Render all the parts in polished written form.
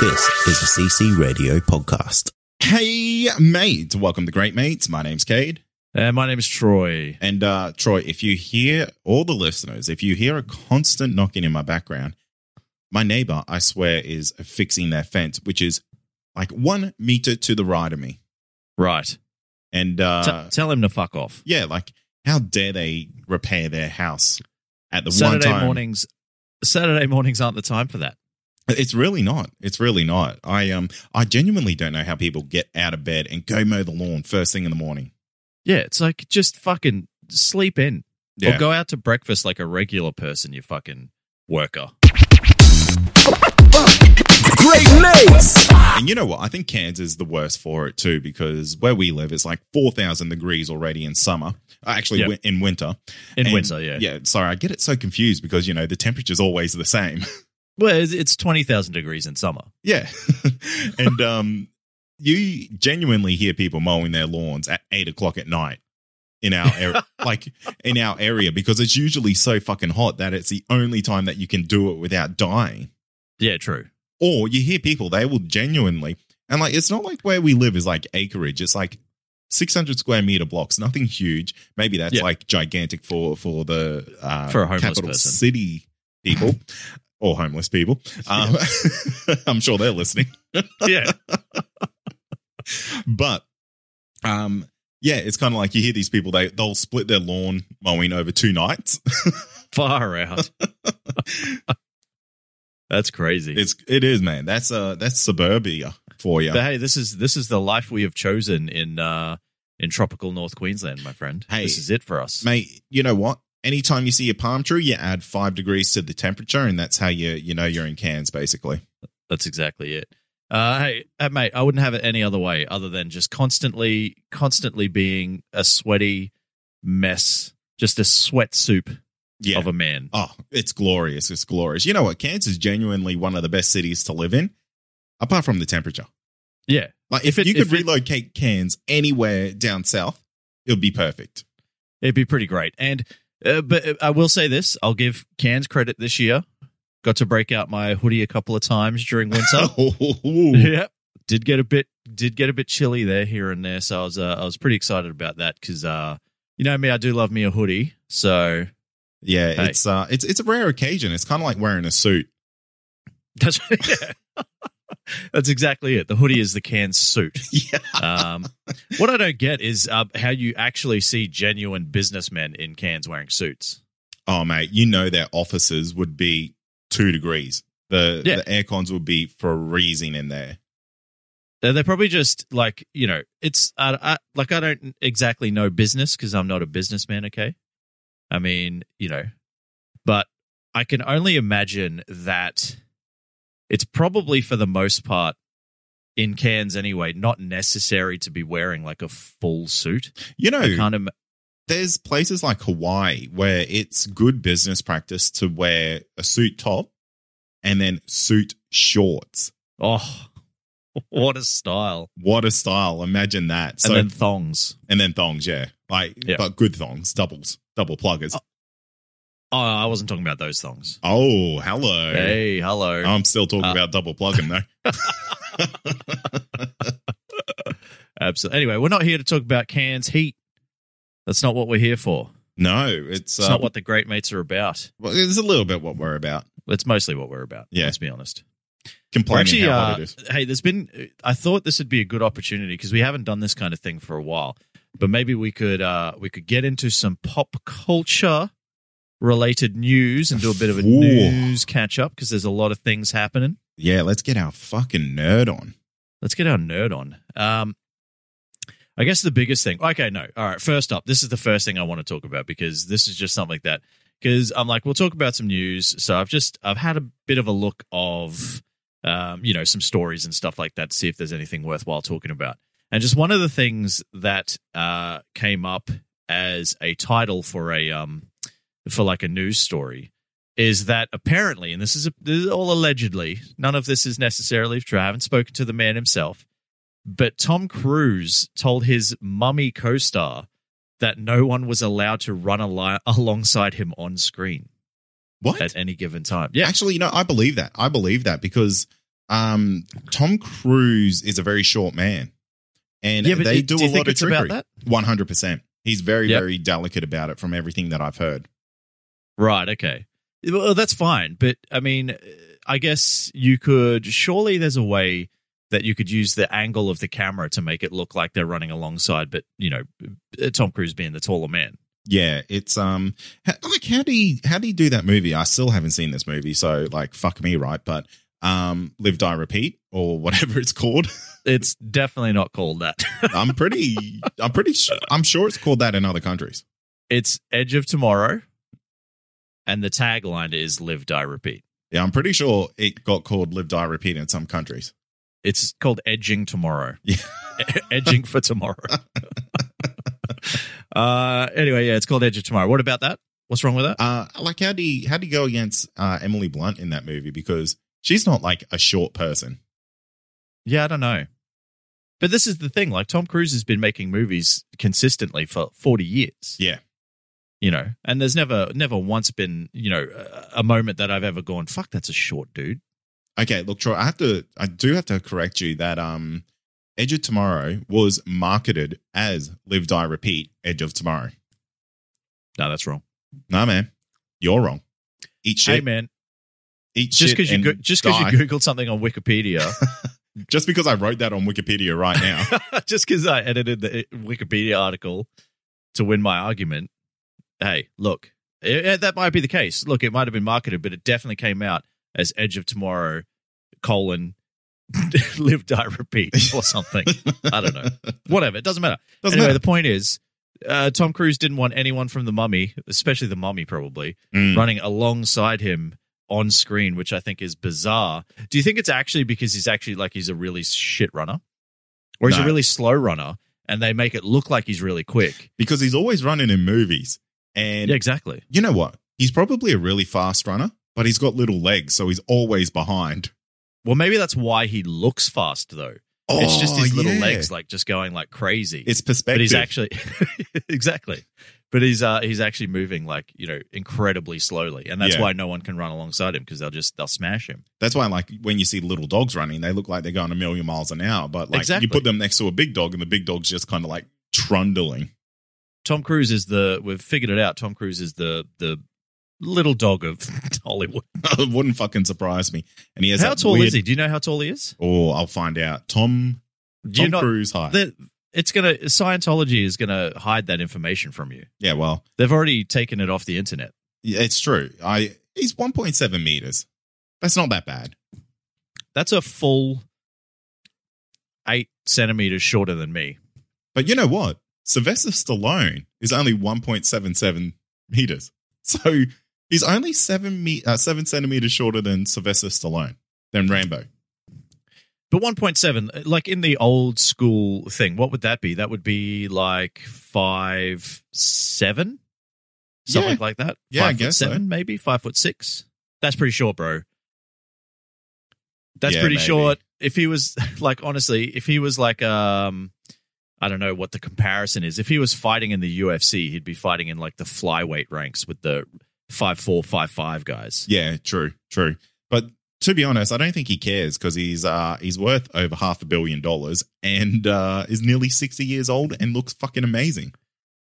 This is the CC Radio Podcast. Hey, mate. Welcome to Great Mates. My name's Cade. And my name is Troy. And Troy, if you hear, all the listeners, if you hear a constant knocking in my background, my neighbor, I swear, is fixing their fence, which is like 1 meter to the right of me. Right. And tell him to fuck off. Yeah, like, how dare they repair their house at the Saturday one time? Saturday mornings aren't the time for that. It's really not. It's really not. I genuinely don't know how people get out of bed and go mow the lawn first thing in the morning. Yeah, it's like, just fucking sleep in. Yeah. Or go out to breakfast like a regular person, you fucking worker. Great Mates! And you know what? I think Cairns is the worst for it too, because where we live, it's like 4,000 degrees already in summer. Actually, yep. In winter. In winter, yeah. Yeah, sorry, I get it so confused because, you know, the temperature's always the same. Well, it's 20,000 degrees in summer. Yeah. And you genuinely hear people mowing their lawns at 8 o'clock at night in our area, like in our area, because it's usually so fucking hot that it's the only time that you can do it without dying. Yeah, true. Or you hear people, they will genuinely, and like, it's not like where we live is like acreage. It's like 600 square meter blocks, nothing huge. Maybe that's like gigantic for the for a homeless capital person. City people. Or homeless people. I'm sure they're listening. Yeah. But, yeah, it's kind of like you hear these people, they'll split their lawn mowing over 2 nights. Far out. That's crazy. It is, man. That's suburbia for you. But hey, this is the life we have chosen in tropical North Queensland, my friend. Hey, this is it for us. Mate, you know what? Anytime you see a palm tree, you add 5 degrees to the temperature, and that's how you know you're in Cairns, basically. That's exactly it. Hey, mate, I wouldn't have it any other way other than just constantly being a sweaty mess, just a sweat soup of a man. Oh, it's glorious. It's glorious. You know what? Cairns is genuinely one of the best cities to live in, apart from the temperature. Yeah. Like, if you could relocate Cairns anywhere down south, it would be perfect. It'd be pretty great. And... but I will say this, I'll give Cairns credit this year. Got to break out my hoodie a couple of times during winter. Yeah, did get a bit chilly there, here and there. So I was pretty excited about that because you know me, I do love me a hoodie. So yeah, hey. It's a rare occasion. It's kind of like wearing a suit. That's exactly it. The hoodie is the Cairns suit. Yeah. What I don't get is how you actually see genuine businessmen in Cairns wearing suits. Oh, mate, you know their offices would be 2 degrees. The air cons would be freezing in there. They're probably just like, you know, it's like I don't exactly know business because I'm not a businessman, okay? I mean, you know, but I can only imagine that... It's probably, for the most part, in Cairns anyway, not necessary to be wearing like a full suit. You know, there's places like Hawaii where it's good business practice to wear a suit top and then suit shorts. Oh, what a style. What a style. Imagine that. So, and then thongs. Yeah. Like, yeah. But good thongs, double pluggers. Oh, I wasn't talking about those thongs. Oh, hello. Hey, hello. I'm still talking about double plugging, though. Absolutely. Anyway, we're not here to talk about Cairns heat. That's not what we're here for. No, it's not what the Great Mates are about. Well, it's a little bit what we're about. It's mostly what we're about. Yeah. Let's be honest. Complaining actually, how hot it is. Hey, I thought this would be a good opportunity because we haven't done this kind of thing for a while, but maybe we could get into some pop culture related news and do a bit of a news catch up because there's a lot of things happening. Yeah, let's get our fucking nerd on. I guess the biggest thing. Okay, no. All right, first up, this is the first thing I want to talk about because this is just something like that. Because I'm like, we'll talk about some news. So I've had a bit of a look of, you know, some stories and stuff like that to see if there's anything worthwhile talking about. And just one of the things that came up as a title for a for like a news story is that apparently, and this is all allegedly, none of this is necessarily true. I haven't spoken to the man himself, but Tom Cruise told his Mummy co-star that no one was allowed to run alongside him on screen. What? At any given time. Yeah. Actually, you know, I believe that because Tom Cruise is a very short man, and they do a lot of trickery. 100%. He's very delicate about it from everything that I've heard. Right, okay. Well, that's fine. But, I mean, I guess you could... Surely there's a way that you could use the angle of the camera to make it look like they're running alongside, but, you know, Tom Cruise being the taller man. Yeah, it's... like, how do you do that movie? I still haven't seen this movie, so, like, fuck me, right? But... Live, Die, Repeat, or whatever it's called. It's definitely not called that. I'm sure it's called that in other countries. It's Edge of Tomorrow, and the tagline is Live, Die, Repeat. Yeah, I'm pretty sure it got called Live, Die, Repeat in some countries. It's called Edging Tomorrow. Yeah. Edging for tomorrow. Anyway, yeah, it's called Edge of Tomorrow. What about that? What's wrong with that? Like, how do you go against Emily Blunt in that movie? Because she's not, like, a short person. Yeah, I don't know. But this is the thing. Like, Tom Cruise has been making movies consistently for 40 years. Yeah. You know, and there's never once been, you know, a moment that I've ever gone, fuck, that's a short dude. Okay, look, Troy, I do have to correct you that Edge of Tomorrow was marketed as Live, Die, Repeat, Edge of Tomorrow. No, that's wrong. No, man. You're wrong. Eat shit. Hey, man. Just because you Googled something on Wikipedia. Just because I wrote that on Wikipedia right now. Just because I edited the Wikipedia article to win my argument. Hey, look, that might be the case. Look, it might have been marketed, but it definitely came out as Edge of Tomorrow, Live, Die, Repeat or something. I don't know. Whatever. It doesn't matter. Anyway, the point is, Tom Cruise didn't want anyone from The Mummy, especially The Mummy probably, running alongside him on screen, which I think is bizarre. Do you think it's actually because he's a really shit runner? Or he's a really slow runner, and they make it look like he's really quick? Because he's always running in movies. And yeah, exactly. You know what? He's probably a really fast runner, but he's got little legs, so he's always behind. Well, maybe that's why he looks fast, though. Oh, it's just his little legs, like, just going like crazy. It's perspective. But he's actually... Exactly. But he's actually moving, like, you know, incredibly slowly, and that's why no one can run alongside him, because they'll smash him. That's why, like, when you see little dogs running, they look like they're going 1,000,000 miles an hour, but, like, exactly, you put them next to a big dog, and the big dog's just kind of like trundling. We've figured it out. Tom Cruise is the little dog of Hollywood. It wouldn't fucking surprise me. And he has how tall is he? Do you know how tall he is? Oh, I'll find out. Tom Cruise height. Scientology is gonna hide that information from you. Yeah, well, they've already taken it off the internet. Yeah, it's true. He's 1.7 meters. That's not that bad. That's a full 8 centimeters shorter than me. But you know what? Sylvester Stallone is only 1.77 meters, so he's only 7 centimeters shorter than Sylvester Stallone, than Rambo. But 1.7, like in the old school thing, what would that be? That would be like 5'7", something like that. Yeah, I guess 7, so. Maybe 5'6". That's pretty short, bro. That's pretty short. If he was like, honestly, if he was like, I don't know what the comparison is. If he was fighting in the UFC, he'd be fighting in like the flyweight ranks with the 5'4", 5'5" guys. Yeah, true, but. To be honest, I don't think he cares, because he's worth over $500 million and is nearly 60 years old and looks fucking amazing.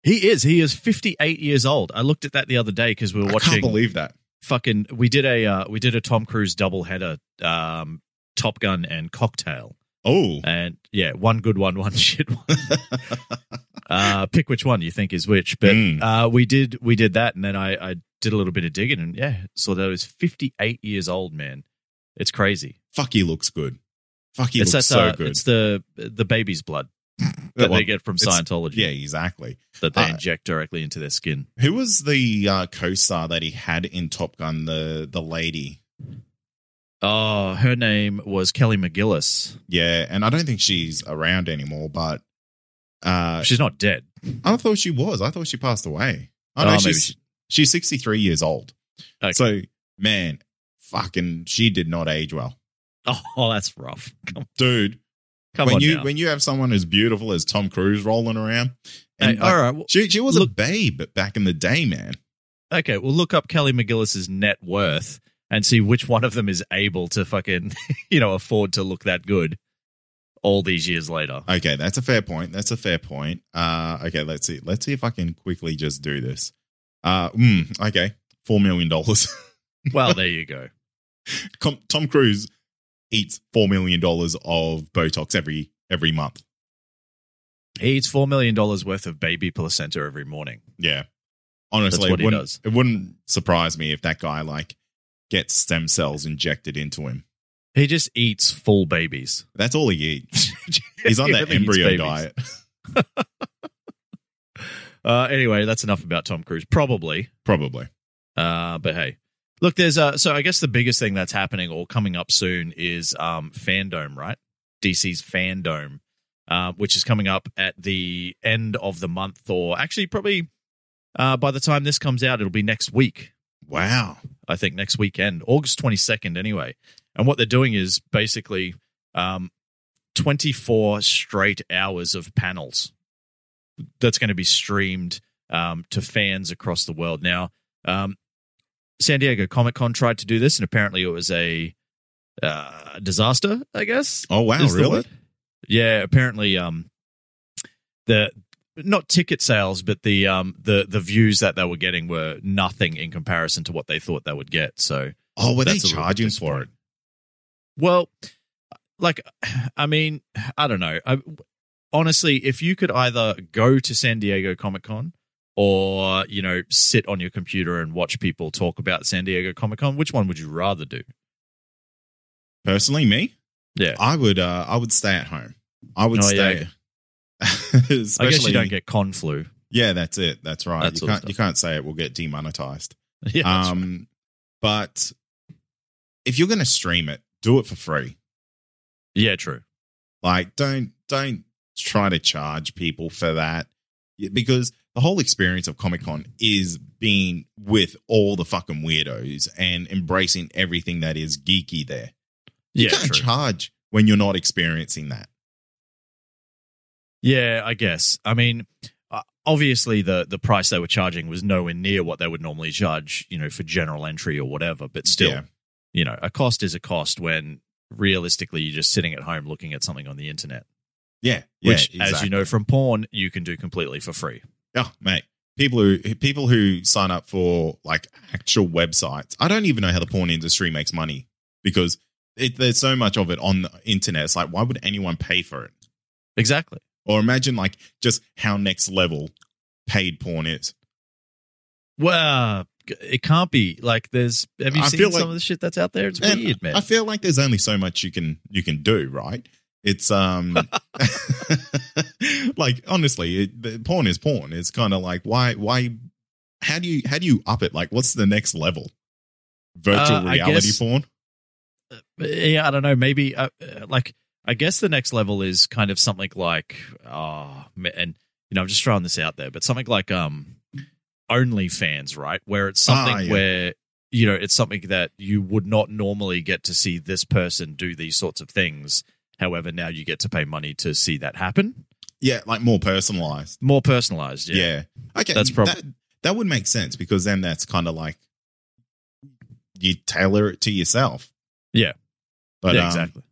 He is. He is 58 years old. I looked at that the other day because we were watching. I can't believe that. Fucking, we did a Tom Cruise doubleheader, Top Gun and Cocktail. Oh, and yeah, one good one, one shit one. Pick which one you think is which. But we did that, and then I did a little bit of digging, and saw that he was 58 years old, man. It's crazy. Fuck, he looks good. Fuck, he looks so good. It's the baby's blood that they get from Scientology. Yeah, exactly. That they inject directly into their skin. Who was the co-star that he had in Top Gun, the lady? Oh, her name was Kelly McGillis. Yeah, and I don't think she's around anymore, but... she's not dead. I thought she was. I thought she passed away. I know she's 63 years old. Okay. So, man... Fucking, she did not age well. Oh, that's rough. Come on. Dude, when you have someone as beautiful as Tom Cruise rolling around, and all right, well, she was a babe back in the day, man. Okay, well, look up Kelly McGillis's net worth, and see which one of them is able to fucking, you know, afford to look that good all these years later. Okay, that's a fair point. That's a fair point. Okay, let's see. Let's see if I can quickly just do this. Okay, $4 million. Well, there you go. Tom Cruise eats $4 million of Botox every month. He eats $4 million worth of baby placenta every morning. Yeah. Honestly, it wouldn't surprise me if that guy, like, gets stem cells injected into him. He just eats full babies. That's all he eats. He's on that embryo diet. Anyway, that's enough about Tom Cruise. Probably. But hey, look, there's so I guess the biggest thing that's happening or coming up soon is Fandome, right? DC's Fandome, which is coming up at the end of the month, or actually probably by the time this comes out, it'll be next week. Wow. I think next weekend, August 22nd anyway. And what they're doing is basically 24 straight hours of panels that's going to be streamed to fans across the world. Now, San Diego Comic-Con tried to do this, and apparently it was a disaster, I guess. Oh, wow, really? Yeah, apparently not ticket sales, but the views that they were getting were nothing in comparison to what they thought they would get. So, were they charging for it? Well, like, I mean, I don't know. Honestly, if you could either go to San Diego Comic-Con or, you know, sit on your computer and watch people talk about San Diego Comic-Con, which one would you rather do? Personally, me? Yeah. I would stay at home. I would stay. Yeah. I guess you don't get con flu. Yeah, that's it. That's right. You can't say it will get demonetized. Yeah, that's right. But if you're going to stream it, do it for free. Yeah, true. Like, don't try to charge people for that, because the whole experience of Comic-Con is being with all the fucking weirdos and embracing everything that is geeky there. You can't charge when you're not experiencing that. Yeah, I guess. I mean, obviously the price they were charging was nowhere near what they would normally charge, you know, for general entry or whatever, but still. Yeah. You know, a cost is a cost when realistically you're just sitting at home looking at something on the internet. Yeah, which, exactly. As you know from porn, you can do completely for free. Oh, mate, people who sign up for like actual websites, I don't even know how the porn industry makes money, because there's so much of it on the internet. It's like, why would anyone pay for it? Exactly. Or imagine like just how next level paid porn is. Well, it can't be like there's. Have you seen some of the shit that's out there? It's weird, man. I feel like there's only so much you can do, right? It's like, honestly, porn is porn. It's kind of like why? How do you up it? Like, what's the next level? Virtual reality porn? Yeah, I don't know. Maybe like, I guess the next level is kind of something like and you know, I'm just throwing this out there, but something like OnlyFans, right? Where it's something where, you know, it's something that you would not normally get to see this person do these sorts of things. However, now you get to pay money to see that happen. Yeah, like more personalized. Yeah. Okay, that's probably that would make sense, because then that's kind of like you tailor it to yourself. Yeah, but exactly.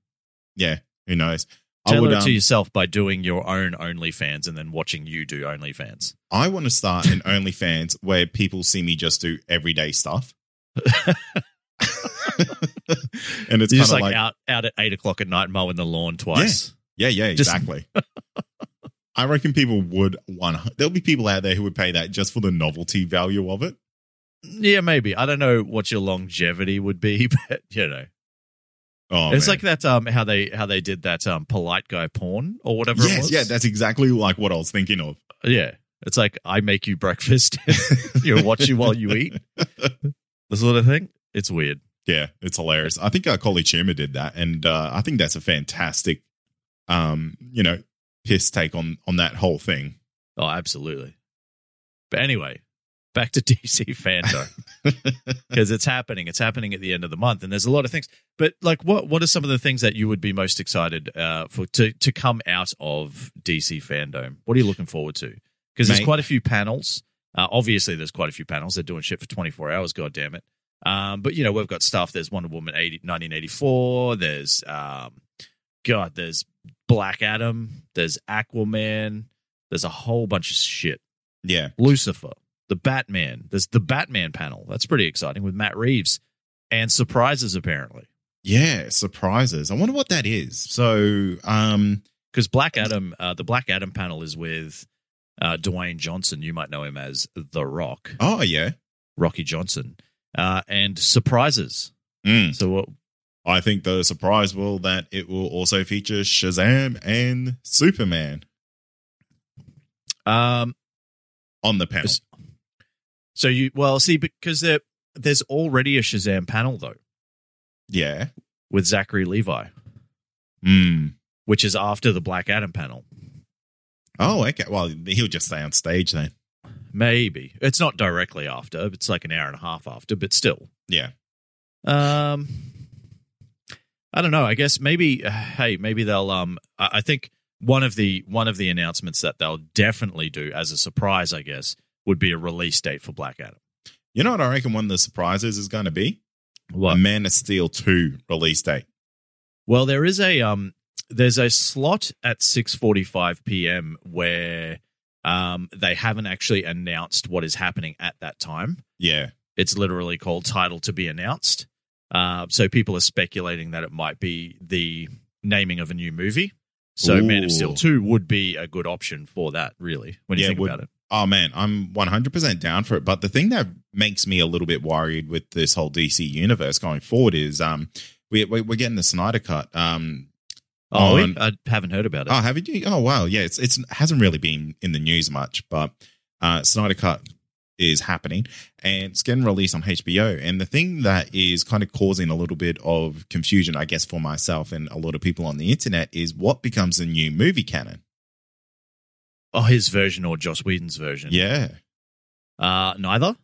Yeah, who knows? Tailor it to yourself by doing your own OnlyFans and then watching you do OnlyFans. I want to start an OnlyFans where people see me just do everyday stuff. And it's just like out at 8:00 at night mowing the lawn twice. Yeah, exactly. I reckon people would there'll be people out there who would pay that just for the novelty value of it. Yeah, maybe. I don't know what your longevity would be, but you know. Oh, it's like that how they did that polite guy porn or whatever it was. Yeah, that's exactly like what I was thinking of. Yeah. It's like, I make you breakfast. You watch you while you eat. This sort of thing. It's weird. Yeah, it's hilarious. I think our colleague Humor did that, and I think that's a fantastic you know, piss take on that whole thing. Oh, absolutely. But anyway, back to DC Fandome, because it's happening. It's happening at the end of the month, and there's a lot of things. But like, what are some of the things that you would be most excited for to come out of DC Fandome? What are you looking forward to? Because there's quite a few panels. Obviously, there's quite a few panels. They're doing shit for 24 hours. God damn it. But, you know, we've got stuff. There's Wonder Woman 1984. There's, there's Black Adam. There's Aquaman. There's a whole bunch of shit. Yeah. Lucifer. The Batman. There's the Batman panel. That's pretty exciting with Matt Reeves. And surprises, apparently. Yeah, surprises. I wonder what that is. So, because Black Adam, the Black Adam panel is with Dwayne Johnson. You might know him as The Rock. Oh, yeah. Rocky Johnson. And surprises. Mm. So what? I think the surprise will that it will also feature Shazam and Superman on the panel. So you, well, see, because there's already a Shazam panel, though. Yeah. With Zachary Levi. Hmm. Which is after the Black Adam panel. Oh, okay. Well, he'll just stay on stage then. Maybe. It's not directly after. It's like an hour and a half after, but still. Yeah. I don't know. I guess maybe, hey, maybe they'll, I think one of the announcements that they'll definitely do as a surprise, I guess, would be a release date for Black Adam. You know what I reckon one of the surprises is going to be? What? A Man of Steel 2 release date. Well, there is a, there's a slot at 6:45 p.m. where they haven't actually announced what is happening at that time. Yeah. It's literally called Title to be Announced. So people are speculating that it might be the naming of a new movie. So Ooh. Man of Steel 2 would be a good option for that, really, when you think about it. Oh, man, I'm 100% down for it. But the thing that makes me a little bit worried with this whole DC universe going forward is we're getting the Snyder Cut. I haven't heard about it. Oh, haven't you? Oh, wow. Yeah, it hasn't really been in the news much, but Snyder Cut is happening and it's getting released on HBO. And the thing that is kind of causing a little bit of confusion, I guess, for myself and a lot of people on the internet is what becomes the new movie canon. Oh, his version or Joss Whedon's version? Yeah. Neither?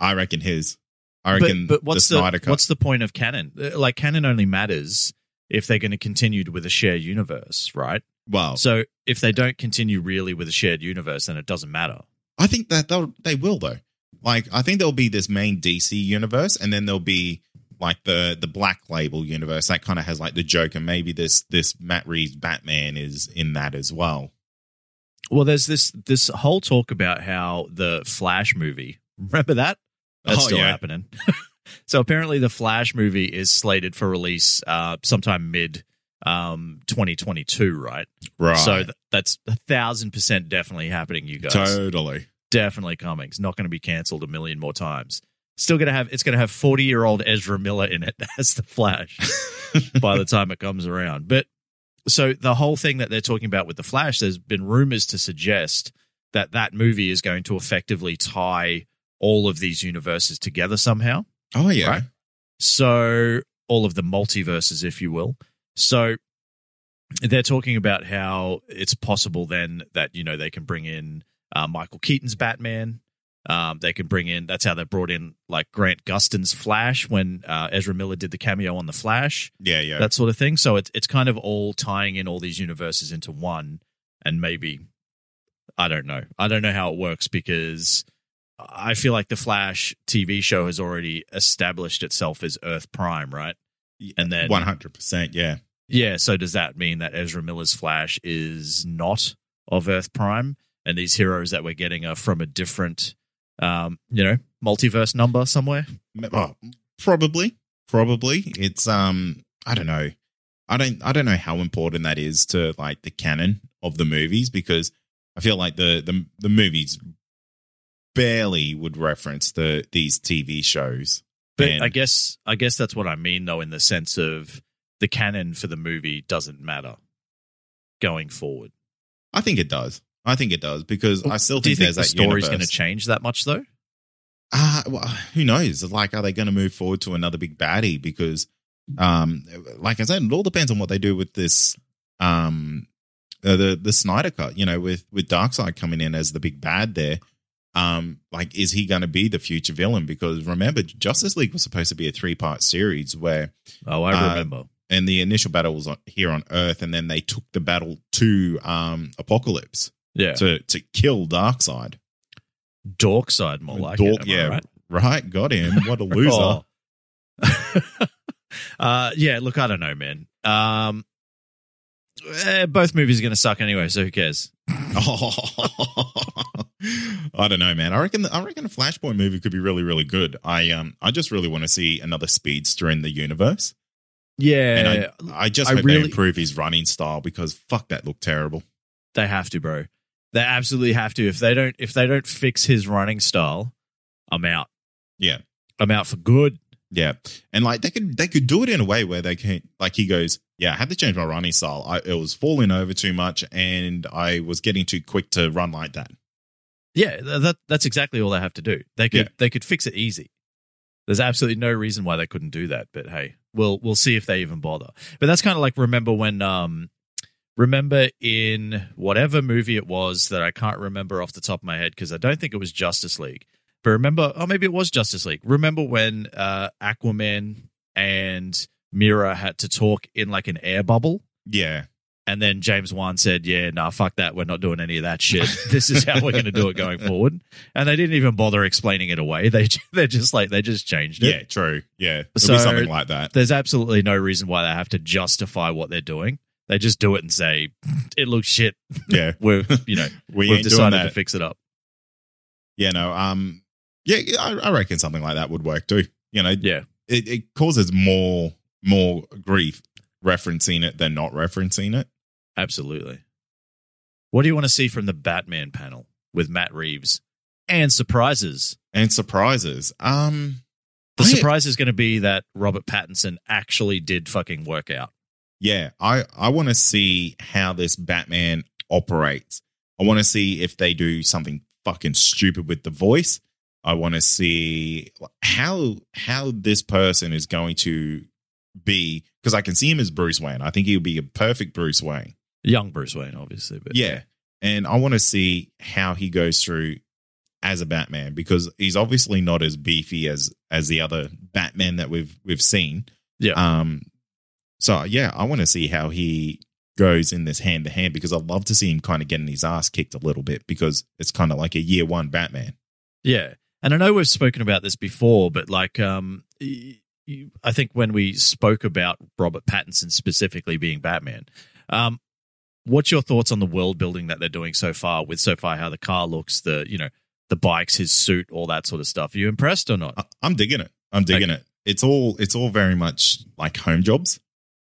I reckon his. I reckon but what's the Snyder Cut. What's the point of canon? Like, canon only matters if they're going to continue with a shared universe, right? Well, so if they don't continue really with a shared universe, then it doesn't matter. I think that they will, though. Like, I think there'll be this main DC universe, and then there'll be like the Black Label universe that kind of has like the Joker. Maybe this Matt Reeves Batman is in that as well. Well, there's this whole talk about how the Flash movie. Remember that? That's happening. So apparently the Flash movie is slated for release sometime mid 2022, right? Right. So that's 1,000% definitely happening, you guys. Totally. Definitely coming. It's not going to be cancelled a million more times. It's going to have 40-year-old Ezra Miller in it as the Flash by the time it comes around. But so the whole thing that they're talking about with the Flash, there's been rumors to suggest that that movie is going to effectively tie all of these universes together somehow. Oh, yeah. Right? So all of the multiverses, if you will. So they're talking about how it's possible then that, you know, they can bring in Michael Keaton's Batman. They can bring in, that's how they brought in like Grant Gustin's Flash when Ezra Miller did the cameo on The Flash. Yeah, yeah. That sort of thing. So it's kind of all tying in all these universes into one, and maybe, I don't know. I don't know how it works because I feel like the Flash TV show has already established itself as Earth Prime, right? And then 100%, yeah. Yeah, so does that mean that Ezra Miller's Flash is not of Earth Prime and these heroes that we're getting are from a different, you know, multiverse number somewhere? Oh, probably. It's I don't know. I don't know how important that is to like the canon of the movies because I feel like the movies barely would reference these TV shows. But and I guess that's what I mean, though, in the sense of the canon for the movie doesn't matter going forward. I think it does. Because I still think there's that universe. Do you think the story's going to change that much, though? Well, who knows? Like, are they going to move forward to another big baddie? Because, like I said, it all depends on what they do with this the Snyder Cut, you know, with Darkseid coming in as the big bad there. Like, is he going to be the future villain? Because remember, Justice League was supposed to be a 3-part series where... Oh, I remember. And the initial battle was here on Earth, and then they took the battle to Apocalypse. Yeah. To kill Darkseid. Darkseid, more like it. Yeah, right? right? Got him. What a loser. Yeah, look, I don't know, man. Both movies are going to suck anyway, so who cares? I don't know, man. I reckon a Flashpoint movie could be really, really good. I just really want to see another speedster in the universe. Yeah, and I hope they improve his running style, because fuck, that looked terrible. They have to, bro. They absolutely have to. If they don't fix his running style, I'm out. Yeah, I'm out for good. Yeah, and like they could do it in a way where they can, like, he goes, yeah, I had to change my running style. It was falling over too much, and I was getting too quick to run like that. Yeah, that's exactly all they have to do. They could fix it easy. There's absolutely no reason why they couldn't do that. But hey, we'll see if they even bother. But that's kind of like, remember when remember in whatever movie it was that I can't remember off the top of my head, because I don't think it was Justice League. But remember, oh, maybe it was Justice League. Remember when Aquaman and Mira had to talk in like an air bubble? Yeah. And then James Wan said, yeah, nah, fuck that. We're not doing any of that shit. This is how we're going to do it going forward. And they didn't even bother explaining it away. They just changed it. Yeah, true. Yeah, it'll be something like that. There's absolutely no reason why they have to justify what they're doing. They just do it and say, it looks shit. Yeah. We've decided to fix it up. Yeah, no. Yeah, I reckon something like that would work too. You know, yeah, it causes more grief referencing it than not referencing it. Absolutely. What do you want to see from the Batman panel with Matt Reeves? And surprises. The surprise is going to be that Robert Pattinson actually did fucking work out. Yeah, I want to see how this Batman operates. I want to see if they do something fucking stupid with the voice. I want to see how this person is going to be, because I can see him as Bruce Wayne. I think he'll be a perfect Bruce Wayne. Young Bruce Wayne, obviously. But yeah, and I want to see how he goes through as a Batman, because he's obviously not as beefy as the other Batman that we've seen. Yeah. So, yeah, I want to see how he goes in this hand-to-hand, because I'd love to see him kind of getting his ass kicked a little bit, because it's kind of like a year one Batman. Yeah. And I know we've spoken about this before, but like, I think when we spoke about Robert Pattinson specifically being Batman, what's your thoughts on the world building that they're doing so far, how the car looks, the bikes, his suit, all that sort of stuff? Are you impressed or not? I'm digging it. I'm digging it. It's all very much like home jobs.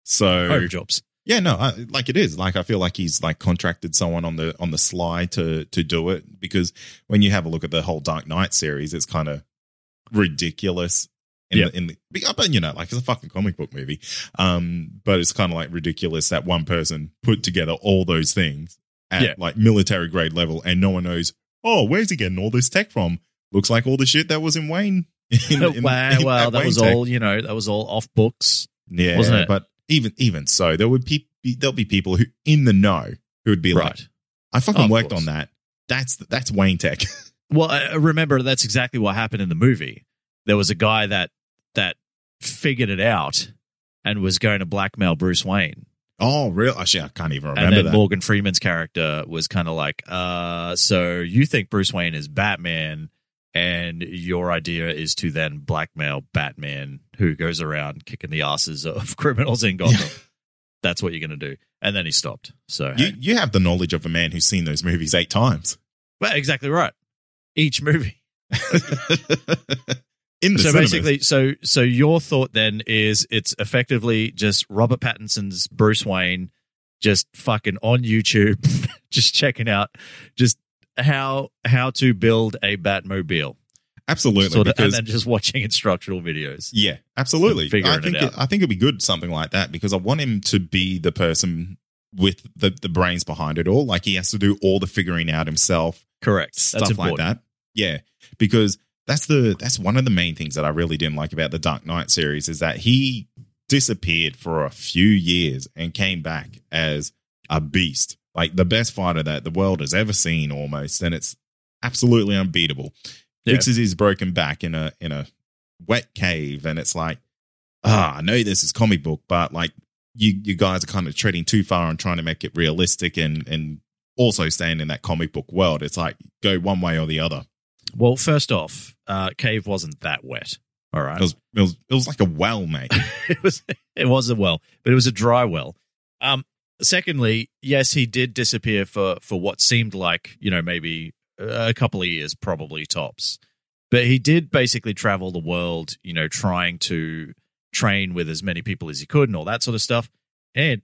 So home jobs. Yeah, no, it is. Like, I feel like he's like contracted someone on the sly to do it, because when you have a look at the whole Dark Knight series, it's kind of ridiculous. But you know, like, it's a fucking comic book movie. But it's kind of like ridiculous that one person put together all those things at like military grade level, and no one knows. Oh, where's he getting all this tech from? Looks like all the shit that was in Wayne. That was all off books. Yeah, wasn't it? But Even so, there'll be people who in the know who would be right. Like, I fucking worked on that. That's Wayne Tech. Well, I remember that's exactly what happened in the movie. There was a guy that figured it out and was going to blackmail Bruce Wayne. Oh, really? Actually, I can't even remember that. And then Morgan Freeman's character was kind of like, so you think Bruce Wayne is Batman, and your idea is to then blackmail Batman, who goes around kicking the asses of criminals in Gotham. Yeah. That's what you're going to do. And then he stopped. So you have the knowledge of a man who's seen those movies 8 times. Well, exactly right. Each movie. So your thought then is it's effectively just Robert Pattinson's Bruce Wayne just fucking on YouTube, just checking out, just how to build a Batmobile. Absolutely. Sort of, because, and then just watching instructional videos. Yeah, absolutely. I think it'd be good, something like that, because I want him to be the person with the brains behind it all. Like, he has to do all the figuring out himself. Correct. Stuff like that. Yeah, because that's one of the main things that I really didn't like about the Dark Knight series, is that he disappeared for a few years and came back as a beast. Like, the best fighter that the world has ever seen, almost, and it's absolutely unbeatable. Yeah. Fixes his broken back in a wet cave, and it's like, I know this is comic book, but like, you guys are kind of treading too far and trying to make it realistic, and also staying in that comic book world. It's like, go one way or the other. Well, first off, Cave wasn't that wet. All right. It was like a well, mate. it was a well, but it was a dry well. Secondly, yes, he did disappear for what seemed like, you know, maybe a couple of years, probably tops. But he did basically travel the world, you know, trying to train with as many people as he could and all that sort of stuff. And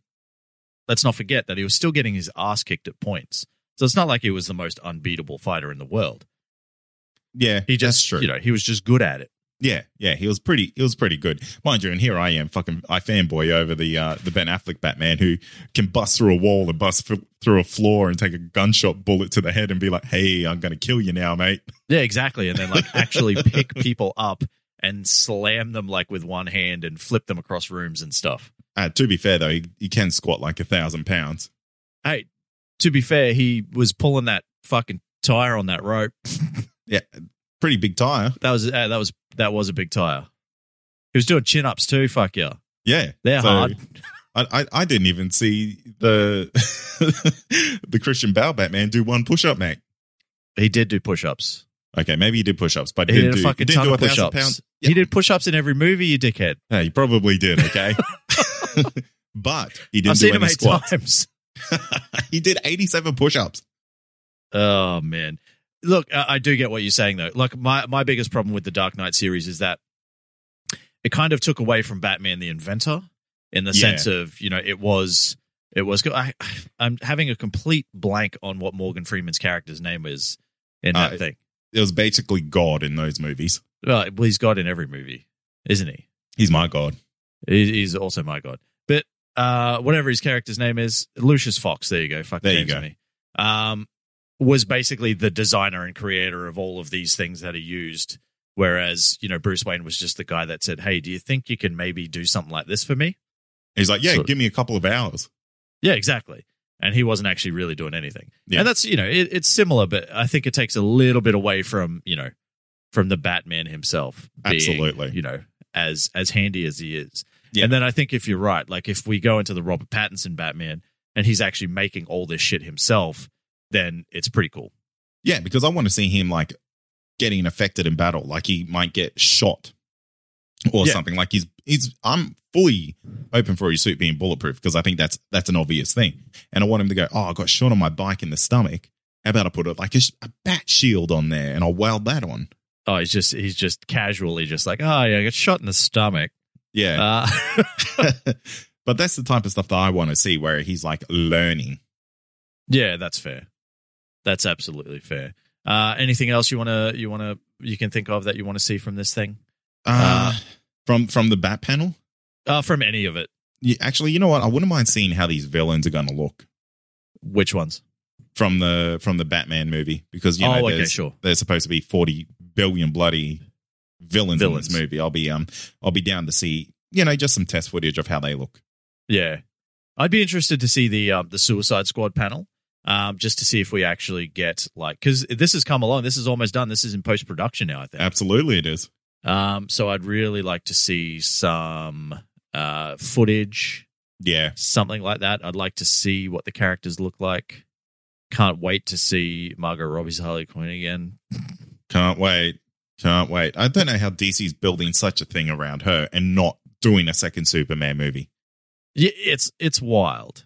let's not forget that he was still getting his ass kicked at points. So it's not like he was the most unbeatable fighter in the world. Yeah, he just, that's true. You know, he was just good at it. Yeah, he was pretty good. Mind you, and here I am, I fanboy over the Ben Affleck Batman who can bust through a wall and bust through a floor and take a gunshot bullet to the head and be like, hey, I'm going to kill you now, mate. Yeah, exactly. And then like actually pick people up and slam them like with one hand and flip them across rooms and stuff. To be fair, though, he can squat like 1,000 pounds. Hey, to be fair, he was pulling that fucking tire on that rope. Yeah, pretty big tire. That was a big tire. He was doing chin ups too. Fuck yeah. Yeah, they're so hard. I didn't even see the Christian Bale Batman do one push up, mate. He did do push ups. Okay, maybe he did push ups, but he did a fucking ton of push ups. Yeah. He did push ups in every movie, you dickhead. Yeah, he probably did. Okay, but he didn't do any squats. He did 87 push ups. Oh man. Look, I do get what you're saying, though. Like, my biggest problem with the Dark Knight series is that it kind of took away from Batman the Inventor in the sense of, you know, it was. I'm having a complete blank on what Morgan Freeman's character's name is in that thing. It was basically God in those movies. Well, he's God in every movie, isn't he? He's my God. He's also my God. But whatever his character's name is, Lucius Fox. There you go. Fuck, there you go. Me. Was basically the designer and creator of all of these things that are used, whereas, you know, Bruce Wayne was just the guy that said, hey, do you think you can maybe do something like this for me? He's like, yeah, give me a couple of hours. Yeah, exactly. And he wasn't actually really doing anything. Yeah. And that's, you know, it's similar, but I think it takes a little bit away from, you know, from the Batman himself. Being, absolutely. You know, as handy as he is. Yeah. And then I think if you're right, like if we go into the Robert Pattinson Batman and he's actually making all this shit himself, then it's pretty cool. Yeah, because I want to see him like getting affected in battle, like he might get shot or something. Like he's I'm fully open for his suit being bulletproof because I think that's an obvious thing. And I want him to go, oh, I got shot on my bike in the stomach. How about I put it like a bat shield on there and I'll weld that on? Oh, he's just casually just like, oh yeah, I got shot in the stomach. Yeah. But that's the type of stuff that I want to see where he's like learning. Yeah, that's fair. That's absolutely fair. Anything else you can think of that you want to see from this thing? From the Bat panel? From any of it? Yeah, actually, you know what? I wouldn't mind seeing how these villains are going to look. Which ones? From the Batman movie, because you know, there's supposed to be 40 billion bloody villains in this movie. I'll be down to see, you know, just some test footage of how they look. Yeah, I'd be interested to see the Suicide Squad panel. Just to see if we actually get, like, because this has come along. This is almost done. This is in post-production now, I think. Absolutely it is. So I'd really like to see some footage. Yeah. Something like that. I'd like to see what the characters look like. Can't wait to see Margot Robbie's Harley Quinn again. Can't wait. I don't know how DC's building such a thing around her and not doing a second Superman movie. Yeah, it's wild.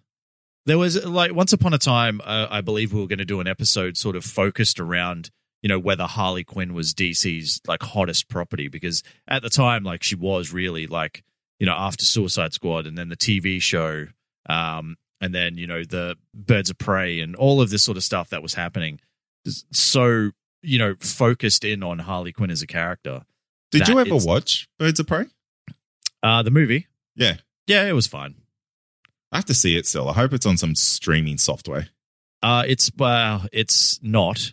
There was, like, once upon a time, I believe we were going to do an episode sort of focused around, you know, whether Harley Quinn was DC's, like, hottest property. Because at the time, like, she was really, like, you know, after Suicide Squad and then the TV show and then, you know, the Birds of Prey and all of this sort of stuff that was happening. So, you know, focused in on Harley Quinn as a character. Did you ever watch Birds of Prey? The movie? Yeah. Yeah, it was fine. I have to see it still. I hope it's on some streaming software. It's not,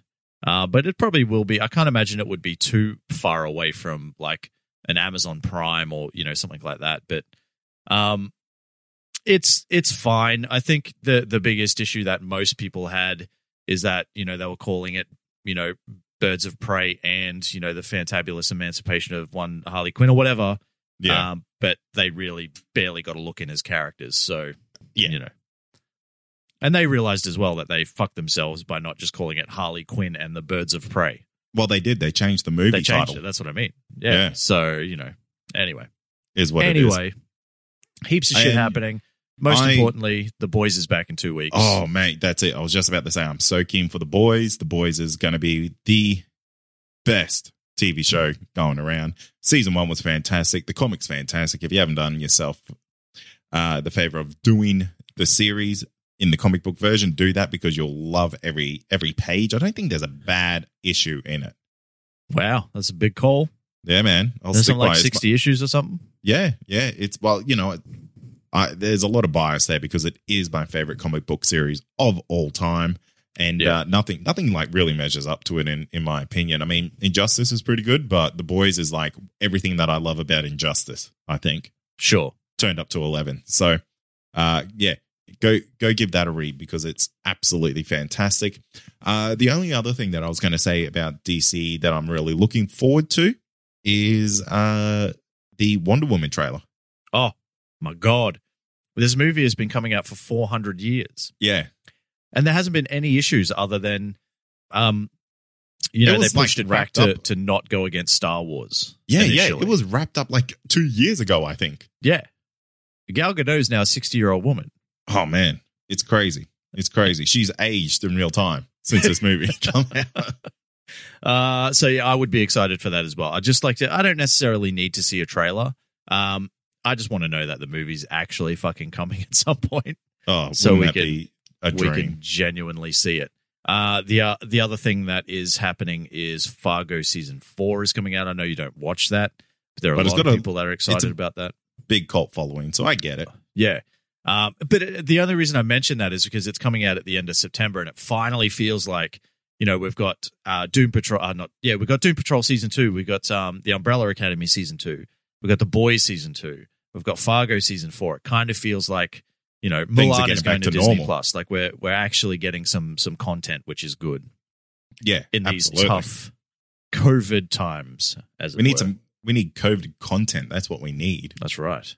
but it probably will be. I can't imagine it would be too far away from like an Amazon Prime or, you know, something like that. But it's fine. I think the biggest issue that most people had is that, you know, they were calling it, you know, Birds of Prey and, you know, the Fantabulous Emancipation of One Harley Quinn or whatever. Yeah, but they really barely got a look in as characters. So. Yeah, you know, and they realized as well that they fucked themselves by not just calling it Harley Quinn and the Birds of Prey. Well, they did. They changed the movie title. That's what I mean. Yeah. So, you know, anyway. Is what it is. Anyway, heaps of shit happening. Most importantly, The Boys is back in 2 weeks. Oh, mate, that's it. I was just about to say, I'm so keen for The Boys. The Boys is going to be the best TV show going around. Season one was fantastic. The comic's fantastic. If you haven't done yourself the favor of doing the series in the comic book version, do that, because you'll love every page. I don't think there's a bad issue in it. Wow, that's a big call. Yeah, man. There's like 60 issues or something? Yeah, yeah. It's, well, you know... there's a lot of bias there because it is my favorite comic book series of all time, and nothing like really measures up to it in my opinion. I mean, Injustice is pretty good, but The Boys is like everything that I love about Injustice, I think. Sure. Turned up to 11. So, go give that a read because it's absolutely fantastic. The only other thing that I was going to say about DC that I'm really looking forward to is the Wonder Woman trailer. Oh, my God. This movie has been coming out for 400 years. Yeah. And there hasn't been any issues other than, they pushed it back to not go against Star Wars. Yeah, initially. Yeah. It was wrapped up like 2 years ago, I think. Yeah. Gal Gadot is now a 60-year-old woman. Oh, man. It's crazy. It's crazy. She's aged in real time since this movie came out. So, yeah, I would be excited for that as well. I don't necessarily need to see a trailer. I just want to know that the movie's actually fucking coming at some point. Oh, so we can genuinely see it. The other thing that is happening is Fargo season 4 is coming out. I know you don't watch that, but there are a lot of people that are excited about that. Big cult following, so I get it. Yeah. But the only reason I mention that is because it's coming out at the end of September, and it finally feels like, you know, we've got Doom Patrol. We've got Doom Patrol season 2. We've got the Umbrella Academy season 2. We've got The Boys season 2. We've got Fargo season 4. It kind of feels like, you know, Mulan is going to Disney Plus. Like we're actually getting some content, which is good. Yeah, in absolutely. These tough COVID times, as we need COVID content. That's what we need. That's right.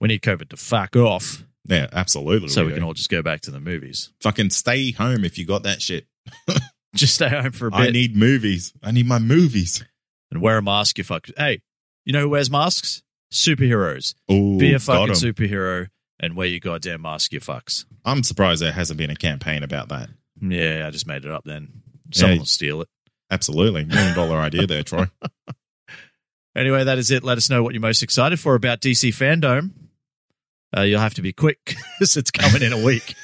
We need COVID to fuck off. Yeah, absolutely. So we can all just go back to the movies. Fucking stay home if you got that shit. Just stay home for a bit. I need movies. I need my movies. And wear a mask, you fuck. Hey. You know who wears masks? Superheroes. Ooh, be a fucking superhero and wear your goddamn mask, you fucks. I'm surprised there hasn't been a campaign about that. Yeah, I just made it up then. Someone will steal it. Absolutely. $1 million idea there, Troy. Anyway, that is it. Let us know what you're most excited for about DC fandom. You'll have to be quick because it's coming in a week.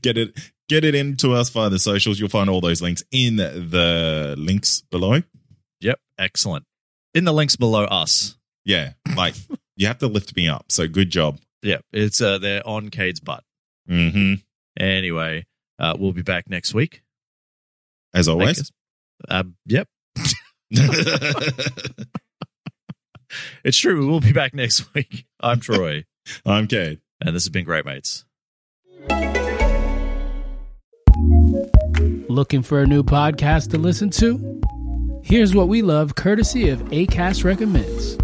Get it into us via the socials. You'll find all those links in the links below. Yep. Excellent. In the links below us. Yeah, like, you have to lift me up, so good job. Yeah, it's they're on Cade's butt. Mm-hmm. Anyway, we'll be back next week. As always. Yep. It's true, we will be back next week. I'm Troy. I'm Cade. And this has been Great Mates. Looking for a new podcast to listen to? Here's what we love, courtesy of Acast Recommends.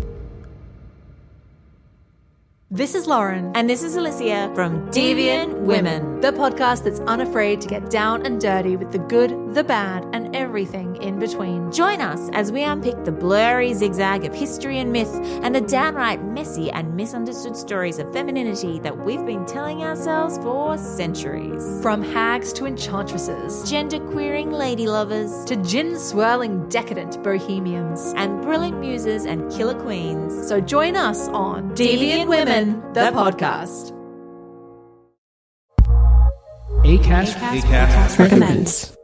This is Lauren. And this is Alicia from Deviant Women, the podcast that's unafraid to get down and dirty with the good, the bad, and everything in between. Join us as we unpick the blurry zigzag of history and myth and the downright messy and misunderstood stories of femininity that we've been telling ourselves for centuries. From hags to enchantresses, genderqueering lady lovers, to gin-swirling decadent bohemians, and brilliant muses and killer queens. So join us on Deviant Women, the podcast. Acast Recommends.